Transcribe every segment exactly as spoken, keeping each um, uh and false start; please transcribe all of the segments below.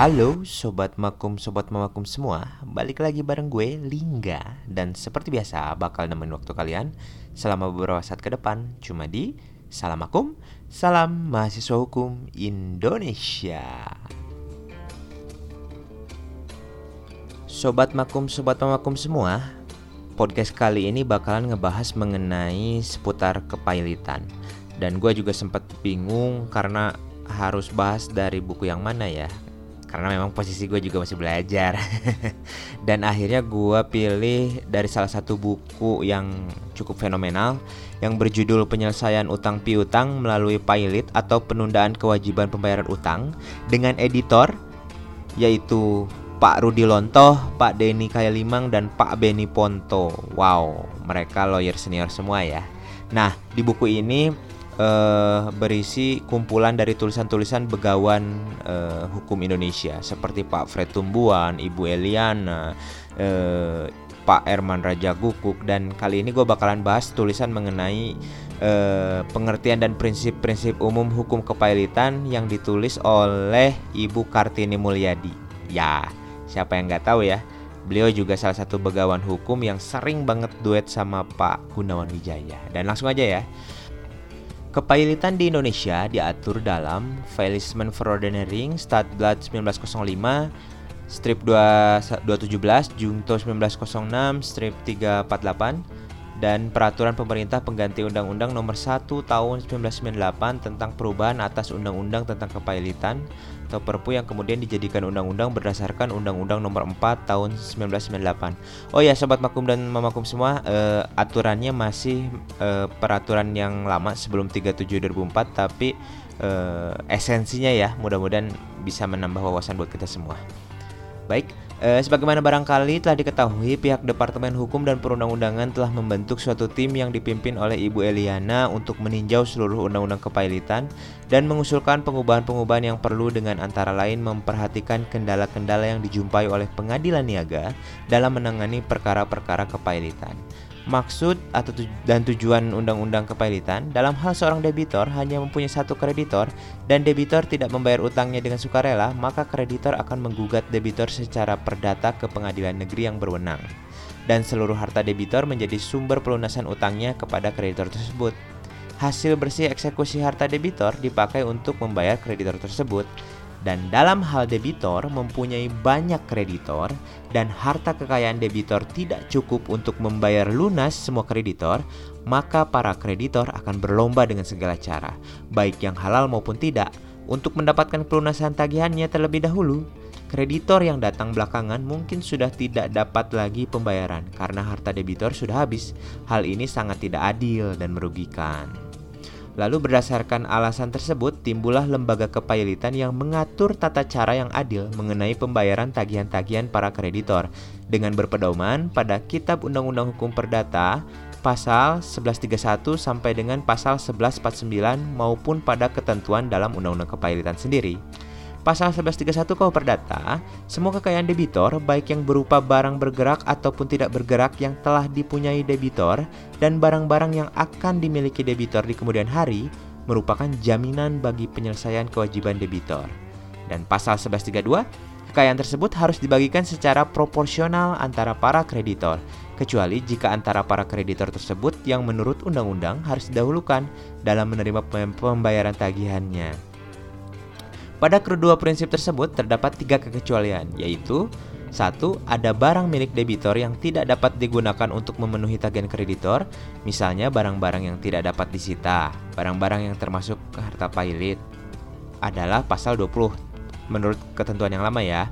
Halo Sobat Makum, Sobat Mamakum semua, balik lagi bareng gue, Lingga. Dan seperti biasa, bakal nemenin waktu kalian selama beberapa saat ke depan, cuma di Salam Makum, Salam Mahasiswa Hukum Indonesia. Sobat Makum, Sobat Mamakum semua, podcast kali ini bakalan ngebahas mengenai seputar kepailitan. Dan gue juga sempat bingung karena harus bahas dari buku yang mana ya, karena memang posisi gue juga masih belajar. Dan akhirnya gue pilih dari salah satu buku yang cukup fenomenal, yang berjudul Penyelesaian Utang Piutang Melalui Pailit atau Penundaan Kewajiban Pembayaran Utang, dengan editor yaitu Pak Rudy Lontoh, Pak Denny Kayalimang, dan Pak Beni Ponto. Wow, mereka lawyer senior semua ya. Nah, di buku ini Uh, berisi kumpulan dari tulisan-tulisan begawan uh, hukum Indonesia seperti Pak Fred Tumbuan, Ibu Eliana, uh, Pak Erman Raja Gukuk. Dan kali ini gue bakalan bahas tulisan mengenai uh, pengertian dan prinsip-prinsip umum hukum kepailitan yang ditulis oleh Ibu Kartini Mulyadi. Ya, siapa yang gak tahu ya, beliau juga salah satu begawan hukum yang sering banget duet sama Pak Gunawan Wijaya. Dan langsung aja ya. Kepailitan di Indonesia diatur dalam Failissement Verordening Stadblad sembilan belas nol lima, Strip dua ratus tujuh belas, Junto sembilan belas nol enam, Strip tiga ratus empat puluh delapan, dan Peraturan Pemerintah Pengganti Undang-Undang Nomor satu Tahun sembilan belas sembilan puluh delapan tentang Perubahan atas Undang-Undang tentang Kepailitan atau Perpu, yang kemudian dijadikan undang-undang berdasarkan Undang-Undang Nomor empat Tahun sembilan belas sembilan puluh delapan. Oh ya, Sobat Makum dan Mamakum semua, eh, aturannya masih eh, peraturan yang lama sebelum tiga puluh tujuh dua ribu empat, tapi eh, esensinya ya mudah-mudahan bisa menambah wawasan buat kita semua. Baik, eh, sebagaimana barangkali telah diketahui, pihak Departemen Hukum dan Perundang-Undangan telah membentuk suatu tim yang dipimpin oleh Ibu Eliana untuk meninjau seluruh undang-undang kepailitan dan mengusulkan pengubahan-pengubahan yang perlu, dengan antara lain memperhatikan kendala-kendala yang dijumpai oleh pengadilan niaga dalam menangani perkara-perkara kepailitan. Maksud atau tuj- dan tujuan undang-undang kepailitan dalam hal seorang debitor hanya mempunyai satu kreditor dan debitor tidak membayar utangnya dengan sukarela, maka kreditor akan menggugat debitor secara perdata ke pengadilan negeri yang berwenang, dan seluruh harta debitor menjadi sumber pelunasan utangnya kepada kreditor tersebut. Hasil bersih eksekusi harta debitor dipakai untuk membayar kreditor tersebut. Dan dalam hal debitor mempunyai banyak kreditor dan harta kekayaan debitor tidak cukup untuk membayar lunas semua kreditor, maka para kreditor akan berlomba dengan segala cara, baik yang halal maupun tidak, untuk mendapatkan pelunasan tagihannya terlebih dahulu. Kreditor yang datang belakangan mungkin sudah tidak dapat lagi pembayaran karena harta debitor sudah habis. Hal ini sangat tidak adil dan merugikan. Lalu berdasarkan alasan tersebut, timbullah lembaga kepailitan yang mengatur tata cara yang adil mengenai pembayaran tagihan-tagihan para kreditor dengan berpedoman pada Kitab Undang-Undang Hukum Perdata pasal sebelas tiga puluh satu sampai dengan pasal sebelas empat puluh sembilan, maupun pada ketentuan dalam Undang-Undang Kepailitan sendiri. Pasal sebelas tiga puluh satu K U H Perdata, semua kekayaan debitor, baik yang berupa barang bergerak ataupun tidak bergerak yang telah dipunyai debitor, dan barang-barang yang akan dimiliki debitor di kemudian hari, merupakan jaminan bagi penyelesaian kewajiban debitor. Dan pasal sebelas tiga puluh dua, kekayaan tersebut harus dibagikan secara proporsional antara para kreditor, kecuali jika antara para kreditor tersebut yang menurut undang-undang harus didahulukan dalam menerima pembayaran tagihannya. Pada kedua prinsip tersebut terdapat tiga kekecualian, yaitu satu. Ada barang milik debitor yang tidak dapat digunakan untuk memenuhi tagihan kreditor, misalnya barang-barang yang tidak dapat disita. Barang-barang yang termasuk harta pailit adalah pasal dua puluh menurut ketentuan yang lama ya.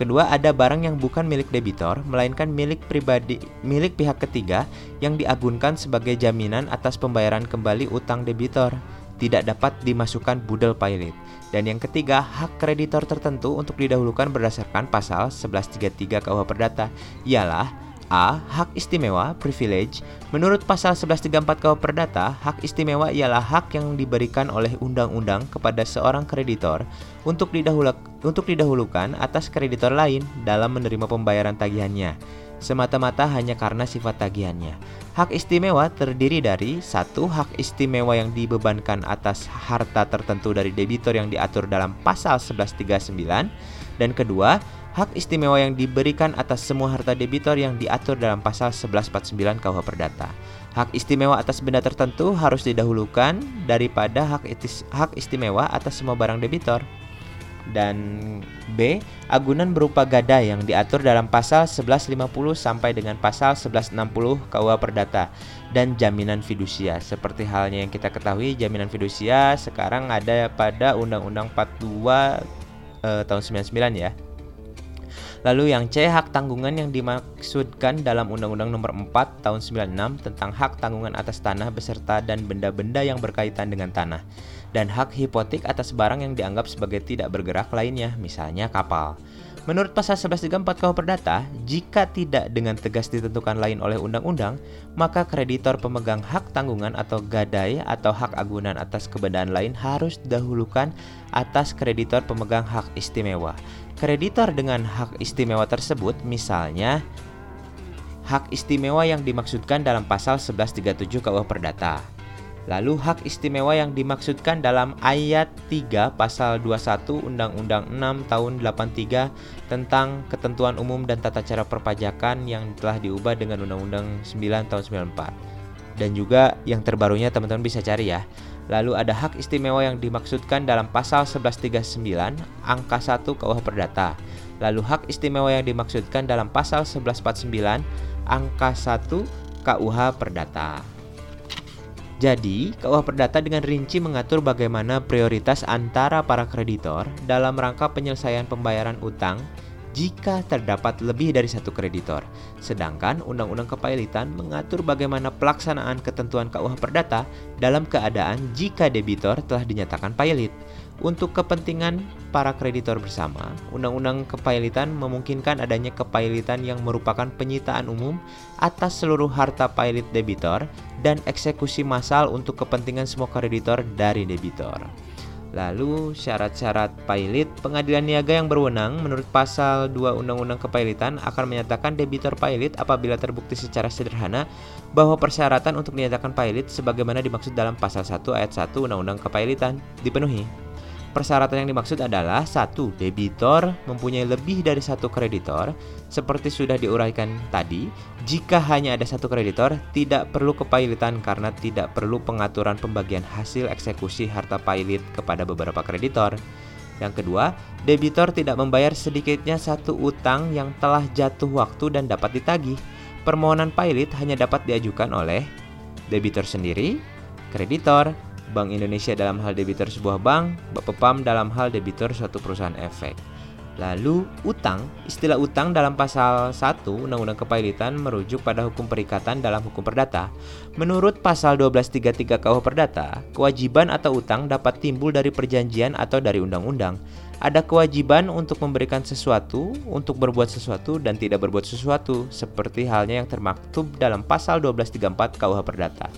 Kedua, ada barang yang bukan milik debitor, melainkan milik pribadi, milik pihak ketiga yang diagunkan sebagai jaminan atas pembayaran kembali utang debitor. Tidak dapat dimasukkan budel pailit. Dan yang ketiga, hak kreditor tertentu untuk didahulukan berdasarkan pasal sebelas tiga puluh tiga K U H Perdata, ialah A. Hak istimewa, privilege. Menurut pasal sebelas tiga puluh empat K U H Perdata, hak istimewa ialah hak yang diberikan oleh undang-undang kepada seorang kreditor untuk didahulak, untuk didahulukan atas kreditor lain dalam menerima pembayaran tagihannya, semata-mata hanya karena sifat tagihannya. Hak istimewa terdiri dari satu. Hak istimewa yang dibebankan atas harta tertentu dari debitor yang diatur dalam pasal sebelas tiga puluh sembilan. Dan kedua, hak istimewa yang diberikan atas semua harta debitor yang diatur dalam pasal sebelas empat puluh sembilan K U H Perdata. Hak istimewa atas benda tertentu harus didahulukan daripada hak, itis, hak istimewa atas semua barang debitor. Dan B. Agunan berupa gada yang diatur dalam pasal sebelas lima puluh sampai dengan pasal sebelas enam puluh K U H Perdata. Dan jaminan fidusia. Seperti halnya yang kita ketahui, jaminan fidusia sekarang ada pada Undang-Undang empat puluh dua eh, tahun sembilan puluh sembilan ya. Lalu yang C, hak tanggungan yang dimaksudkan dalam Undang-Undang Nomor empat tahun sembilan puluh enam tentang hak tanggungan atas tanah beserta dan benda-benda yang berkaitan dengan tanah, dan hak hipotek atas barang yang dianggap sebagai tidak bergerak lainnya, misalnya kapal. Menurut pasal sebelas tiga puluh empat K U H Perdata, jika tidak dengan tegas ditentukan lain oleh undang-undang, maka kreditor pemegang hak tanggungan atau gadai atau hak agunan atas kebendaan lain harus didahulukan atas kreditor pemegang hak istimewa. Kreditor dengan hak istimewa tersebut, misalnya hak istimewa yang dimaksudkan dalam pasal sebelas tiga puluh tujuh K U H Perdata. Lalu hak istimewa yang dimaksudkan dalam ayat tiga pasal dua puluh satu Undang-Undang enam tahun delapan puluh tiga tentang ketentuan umum dan tata cara perpajakan yang telah diubah dengan Undang-Undang sembilan tahun sembilan puluh empat. Dan juga yang terbarunya teman-teman bisa cari ya. Lalu ada hak istimewa yang dimaksudkan dalam pasal sebelas tiga puluh sembilan angka satu K U H Perdata. Lalu hak istimewa yang dimaksudkan dalam pasal sebelas empat puluh sembilan angka satu K U H Perdata. Jadi, K U H Perdata dengan rinci mengatur bagaimana prioritas antara para kreditor dalam rangka penyelesaian pembayaran utang jika terdapat lebih dari satu kreditor. Sedangkan Undang-Undang Kepailitan mengatur bagaimana pelaksanaan ketentuan K U H Perdata dalam keadaan jika debitor telah dinyatakan pailit. Untuk kepentingan para kreditor bersama, Undang-Undang Kepailitan memungkinkan adanya kepailitan yang merupakan penyitaan umum atas seluruh harta pailit debitor dan eksekusi massal untuk kepentingan semua kreditor dari debitor. Lalu syarat-syarat pailit, pengadilan niaga yang berwenang menurut pasal dua Undang-Undang Kepailitan akan menyatakan debitor pailit apabila terbukti secara sederhana bahwa persyaratan untuk dinyatakan pailit sebagaimana dimaksud dalam pasal satu ayat satu Undang-Undang Kepailitan dipenuhi. Persyaratan yang dimaksud adalah satu. Debitor mempunyai lebih dari satu kreditor seperti sudah diuraikan tadi. Jika hanya ada satu kreditor, tidak perlu kepailitan karena tidak perlu pengaturan pembagian hasil eksekusi harta pailit kepada beberapa kreditor. Yang kedua, debitor tidak membayar sedikitnya satu utang yang telah jatuh waktu dan dapat ditagih. Permohonan pailit hanya dapat diajukan oleh debitor sendiri, kreditor, Bank Indonesia dalam hal debitur sebuah bank, Bapepam dalam hal debitur suatu perusahaan efek. Lalu, utang. Istilah utang dalam pasal satu Undang-Undang Kepailitan merujuk pada hukum perikatan dalam hukum perdata. Menurut pasal dua belas tiga puluh tiga K U H Perdata, kewajiban atau utang dapat timbul dari perjanjian atau dari undang-undang. Ada kewajiban untuk memberikan sesuatu, untuk berbuat sesuatu, dan tidak berbuat sesuatu, seperti halnya yang termaktub dalam pasal dua belas tiga puluh empat K U H Perdata.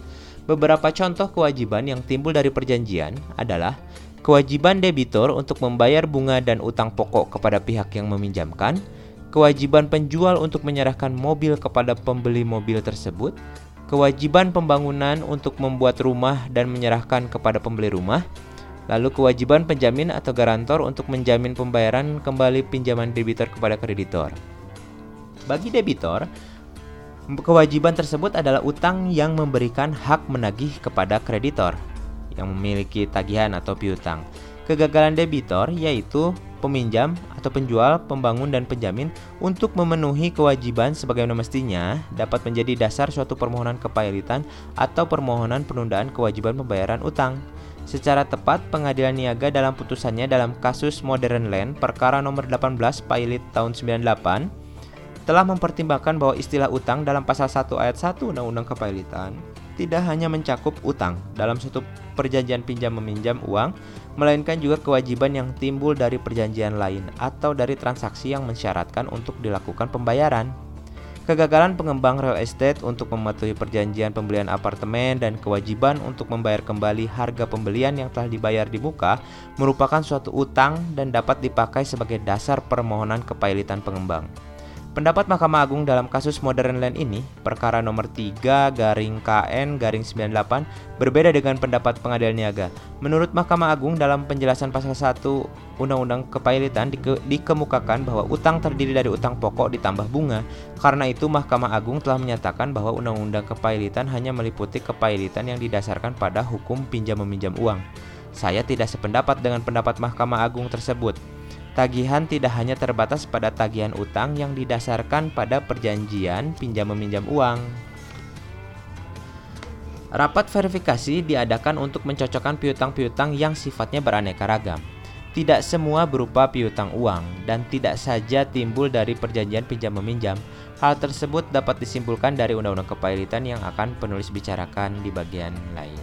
Beberapa contoh kewajiban yang timbul dari perjanjian adalah kewajiban debitur untuk membayar bunga dan utang pokok kepada pihak yang meminjamkan, kewajiban penjual untuk menyerahkan mobil kepada pembeli mobil tersebut, kewajiban pembangunan untuk membuat rumah dan menyerahkan kepada pembeli rumah, lalu kewajiban penjamin atau garantor untuk menjamin pembayaran kembali pinjaman debitur kepada kreditor. Bagi debitur, kewajiban tersebut adalah utang yang memberikan hak menagih kepada kreditor yang memiliki tagihan atau piutang. Kegagalan debitor yaitu peminjam atau penjual, pembangun, dan penjamin untuk memenuhi kewajiban sebagaimana mestinya dapat menjadi dasar suatu permohonan kepailitan atau permohonan penundaan kewajiban pembayaran utang. Secara tepat, pengadilan niaga dalam putusannya dalam kasus Modern Land perkara nomor delapan belas pailit tahun sembilan puluh delapan telah mempertimbangkan bahwa istilah utang dalam pasal satu ayat satu Undang-Undang Kepailitan tidak hanya mencakup utang dalam suatu perjanjian pinjam-meminjam uang, melainkan juga kewajiban yang timbul dari perjanjian lain atau dari transaksi yang mensyaratkan untuk dilakukan pembayaran. Kegagalan pengembang real estate untuk mematuhi perjanjian pembelian apartemen dan kewajiban untuk membayar kembali harga pembelian yang telah dibayar di muka merupakan suatu utang dan dapat dipakai sebagai dasar permohonan kepailitan pengembang. Pendapat Mahkamah Agung dalam kasus Modern Land ini, perkara nomor tiga garing K N garing sembilan delapan, berbeda dengan pendapat pengadilan niaga. Menurut Mahkamah Agung, dalam penjelasan pasal satu Undang-Undang Kepailitan dike- dikemukakan bahwa utang terdiri dari utang pokok ditambah bunga. Karena itu, Mahkamah Agung telah menyatakan bahwa Undang-Undang Kepailitan hanya meliputi kepailitan yang didasarkan pada hukum pinjam-meminjam uang. Saya tidak sependapat dengan pendapat Mahkamah Agung tersebut. Tagihan tidak hanya terbatas pada tagihan utang yang didasarkan pada perjanjian pinjam-meminjam uang. Rapat verifikasi diadakan untuk mencocokkan piutang-piutang yang sifatnya beraneka ragam. Tidak semua berupa piutang uang dan tidak saja timbul dari perjanjian pinjam-meminjam. Hal tersebut dapat disimpulkan dari Undang-Undang Kepailitan yang akan penulis bicarakan di bagian lain.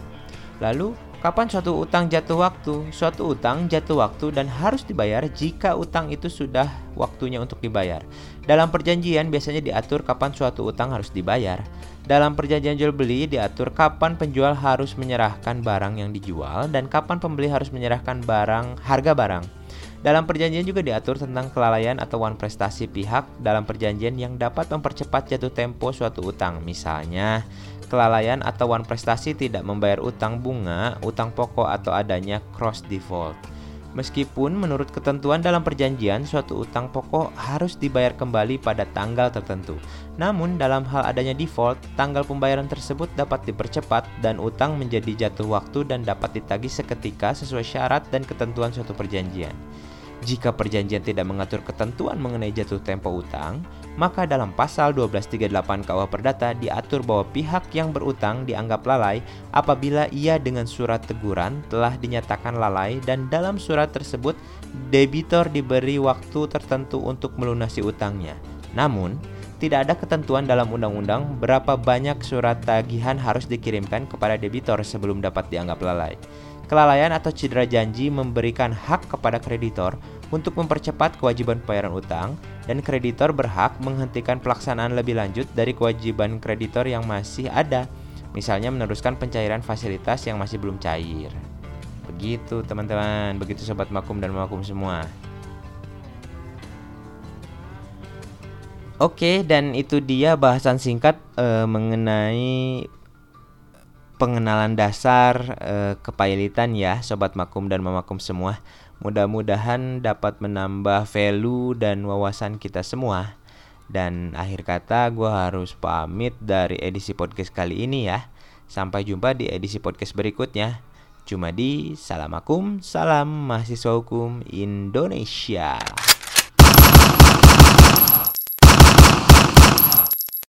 Lalu, kapan suatu utang jatuh waktu? Suatu utang jatuh waktu dan harus dibayar jika utang itu sudah waktunya untuk dibayar. Dalam perjanjian biasanya diatur kapan suatu utang harus dibayar. Dalam perjanjian jual beli diatur kapan penjual harus menyerahkan barang yang dijual dan kapan pembeli harus menyerahkan barang harga barang. Dalam perjanjian juga diatur tentang kelalaian atau wan prestasi pihak dalam perjanjian yang dapat mempercepat jatuh tempo suatu utang. Misalnya, kelalaian atau wan prestasi tidak membayar utang bunga, utang pokok, atau adanya cross default. Meskipun menurut ketentuan dalam perjanjian, suatu utang pokok harus dibayar kembali pada tanggal tertentu. Namun dalam hal adanya default, tanggal pembayaran tersebut dapat dipercepat dan utang menjadi jatuh waktu dan dapat ditagih seketika sesuai syarat dan ketentuan suatu perjanjian. Jika perjanjian tidak mengatur ketentuan mengenai jatuh tempo utang, maka dalam pasal dua belas tiga puluh delapan K U H Perdata diatur bahwa pihak yang berutang dianggap lalai apabila ia dengan surat teguran telah dinyatakan lalai dan dalam surat tersebut debitor diberi waktu tertentu untuk melunasi utangnya. Namun, tidak ada ketentuan dalam undang-undang berapa banyak surat tagihan harus dikirimkan kepada debitor sebelum dapat dianggap lalai. Kelalaian atau cedera janji memberikan hak kepada kreditor untuk mempercepat kewajiban pembayaran utang dan kreditor berhak menghentikan pelaksanaan lebih lanjut dari kewajiban kreditor yang masih ada, misalnya meneruskan pencairan fasilitas yang masih belum cair. Begitu teman-teman, begitu sobat makum dan makum semua. Oke, dan itu dia bahasan singkat uh, mengenai pengenalan dasar eh, kepailitan ya sobat makum dan mamakum semua. Mudah-mudahan dapat menambah value dan wawasan kita semua. Dan akhir kata gue harus pamit dari edisi podcast kali ini ya. Sampai jumpa di edisi podcast berikutnya. Cuma di Salam Akum, Salam Mahasiswa Hukum Indonesia.